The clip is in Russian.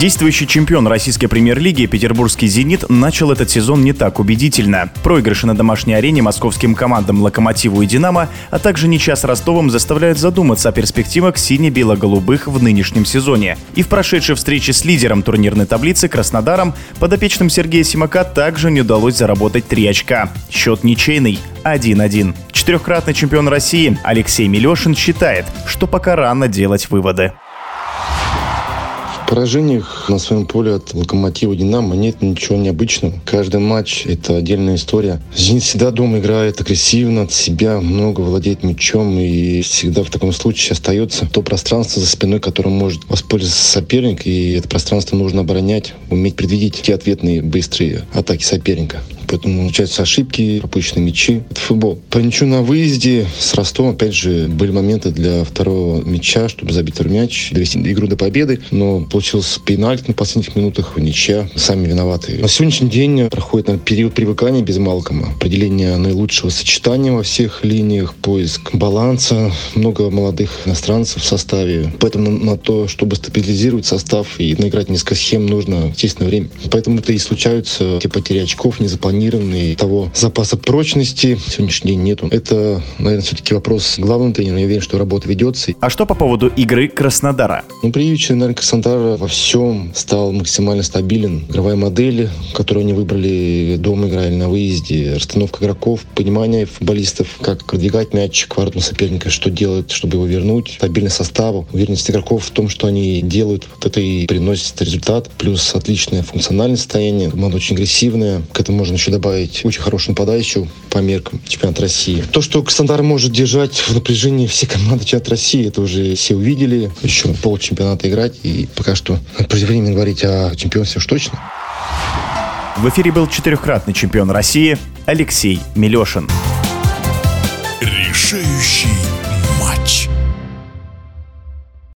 Действующий чемпион российской премьер-лиги петербургский «Зенит» начал этот сезон не так убедительно. Проигрыши на домашней арене московским командам «Локомотиву» и «Динамо», а также ничья с Ростовом задумают задуматься о перспективах сине-бело-голубых в нынешнем сезоне. И в прошедшей встрече с лидером турнирной таблицы Краснодаром подопечным Сергея Семака также не удалось заработать 3 очка. Счет ничейный – 1-1. Четырехкратный чемпион России Алексей Мелёшин считает, что пока рано делать выводы. В поражениях на своем поле от «Локомотива» и «Динамо» нет ничего необычного. Каждый матч – это отдельная история. «Зенит» всегда дома играет агрессивно, от себя много владеет мячом и всегда в таком случае остается то пространство за спиной, которым может воспользоваться соперник, и это пространство нужно оборонять, уметь предвидеть те ответные быстрые атаки соперника. Поэтому получаются ошибки, пропущенные мячи. Это футбол. По ничью на выезде с Ростовом, опять же, были моменты для второго мяча, чтобы забить второй мяч, довести игру до победы, но получился пенальти на последних минутах, ничья. Сами виноваты. На сегодняшний день проходит период привыкания без Малкома. Определение наилучшего сочетания во всех линиях, поиск баланса. Много молодых иностранцев в составе. Поэтому на то, чтобы стабилизировать состав и наиграть несколько схем, нужно, естественно, время. Поэтому-то и случаются те потери очков, незапланированные. Того запаса прочности на сегодняшний день нету. Это, наверное, все-таки вопрос главного тренера. Я уверен, что работа ведется. А что по поводу игры Краснодара? Приюченный, наверное, Краснодар во всем стал максимально стабилен. Игровая модель, которую они выбрали, дома играли, на выезде, расстановка игроков, понимание футболистов, как продвигать мяч к воротам соперника, что делать, чтобы его вернуть, стабильность состава, уверенность игроков в том, что они делают, вот это и приносит результат, плюс отличное функциональное состояние, команда очень агрессивная, к этому можно еще добавить очень хорошую подачу по меркам чемпионата России. То, что Краснодар может держать в напряжении все команды чемпионата России, это уже все увидели, еще полчемпионата играть, и пока что преждевременно говорить о чемпионстве уж точно. В эфире был четырехкратный чемпион России Алексей Мелёшин. Решающий